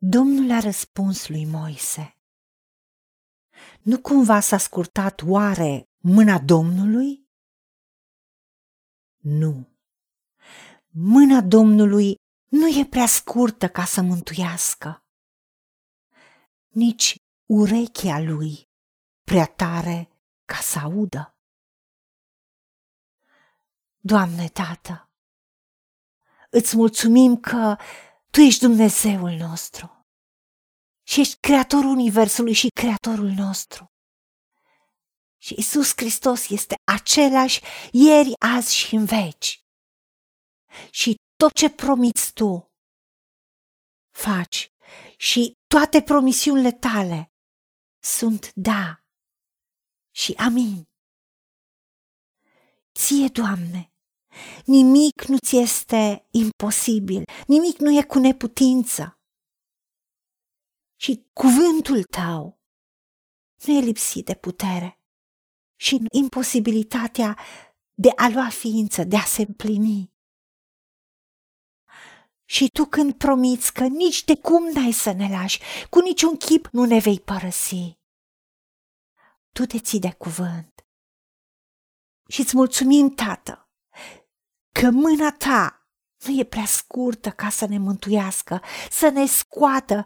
Domnul a răspuns lui Moise: nu cumva s-a scurtat oare mâna Domnului? Nu, mâna Domnului nu e prea scurtă ca să mântuiască, nici urechea lui prea tare ca să audă. Doamne Tată, îți mulțumim că Tu ești Dumnezeul nostru și ești Creatorul Universului și Creatorul nostru. Și Iisus Hristos este același ieri, azi și în veci. Și tot ce promiți Tu, faci, și toate promisiunile Tale sunt da și amin. Ție, Doamne, nimic nu ți este imposibil, nimic nu e cu neputință. Și cuvântul Tău nu e lipsit de putere și imposibilitatea de a lua ființă, de a se împlini. Și Tu, când promiți că nici de cum n-ai să ne lași, cu niciun chip nu ne vei părăsi, Tu te ții de cuvânt. Și îți mulțumim, Tată, că mâna Ta nu e prea scurtă ca să ne mântuiască, să ne scoată,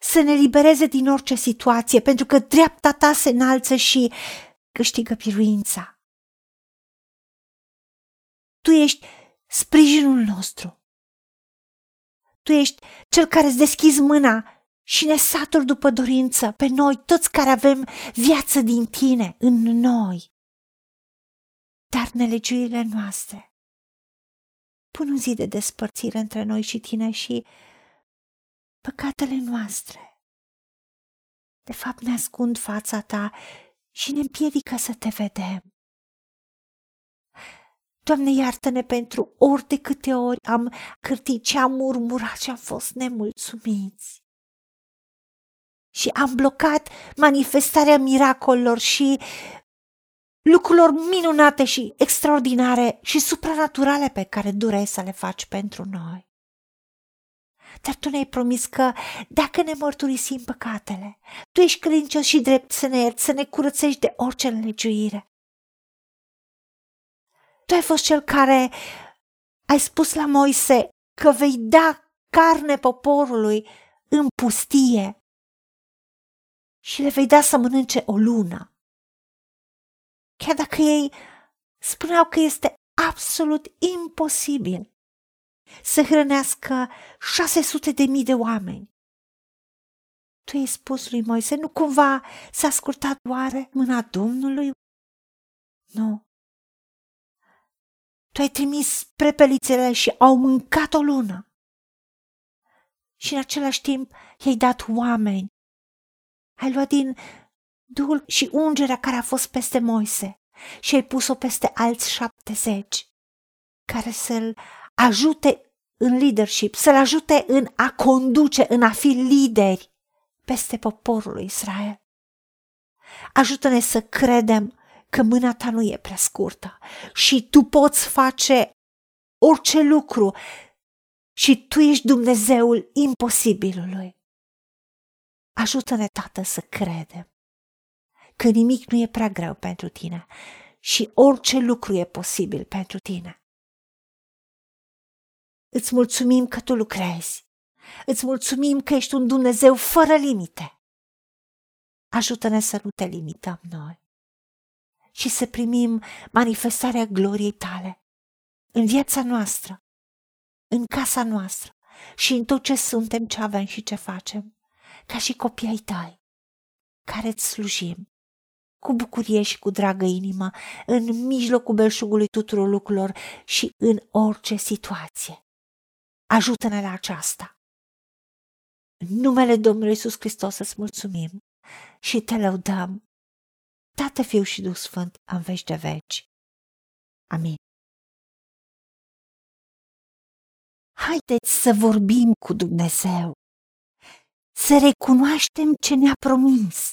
să ne libereze din orice situație, pentru că dreapta Ta se înalță și câștigă biruința. Tu ești sprijinul nostru. Tu ești Cel care îți deschizi mâna și ne saturi după dorință pe noi, toți care avem viață din Tine în noi. Dar nelegiurile noastre pun un zid de despărțire între noi și Tine și păcatele noastre, de fapt, ne ascund fața Ta și ne împiedică să Te vedem. Doamne, iartă-ne pentru ori de câte ori am cârtit și am murmurat și am fost nemulțumiți și am blocat manifestarea miracolelor și lucrurilor minunate și extraordinare și supranaturale pe care doreai să le faci pentru noi. Dar Tu ne-ai promis că dacă ne mărturisim păcatele, Tu ești credincios și drept să ne ierți, să ne curățești de orice nelegiuire. Tu ai fost Cel care ai spus la Moise că vei da carne poporului în pustie și le vei da să mănânce o lună, chiar dacă ei spuneau că este absolut imposibil să hrănească 600.000 de oameni. Tu i-ai spus lui Moise: nu cumva s-a scurtat oare mâna Domnului? Nu. Tu ai trimis prepelițele și au mâncat o lună. Și în același timp i-ai dat oameni. Ai luat din Duhul și ungerea care a fost peste Moise și ai pus-o peste alți 70, care să-l ajute în leadership, să-l ajute în a conduce, în a fi lideri peste poporul lui Israel. Ajută-ne să credem că mâna Ta nu e prea scurtă și Tu poți face orice lucru și Tu ești Dumnezeul imposibilului. Ajută-ne, Tată, să credem că nimic nu e prea greu pentru Tine și orice lucru e posibil pentru Tine. Îți mulțumim că Tu lucrezi. Îți mulțumim că ești un Dumnezeu fără limite. Ajută-ne să nu Te limităm noi și să primim manifestarea gloriei Tale în viața noastră, în casa noastră și în tot ce suntem, ce avem și ce facem, ca și copiii Tăi care Îți slujim cu bucurie și cu dragă inimă, în mijlocul belșugului tuturor lucrurilor și în orice situație. Ajută-ne la aceasta. În numele Domnului Iisus Hristos îți mulțumim și Te lăudăm, Tată, Fiu și Duh Sfânt, în veci de veci. Amin. Haideți să vorbim cu Dumnezeu, să recunoaștem ce ne-a promis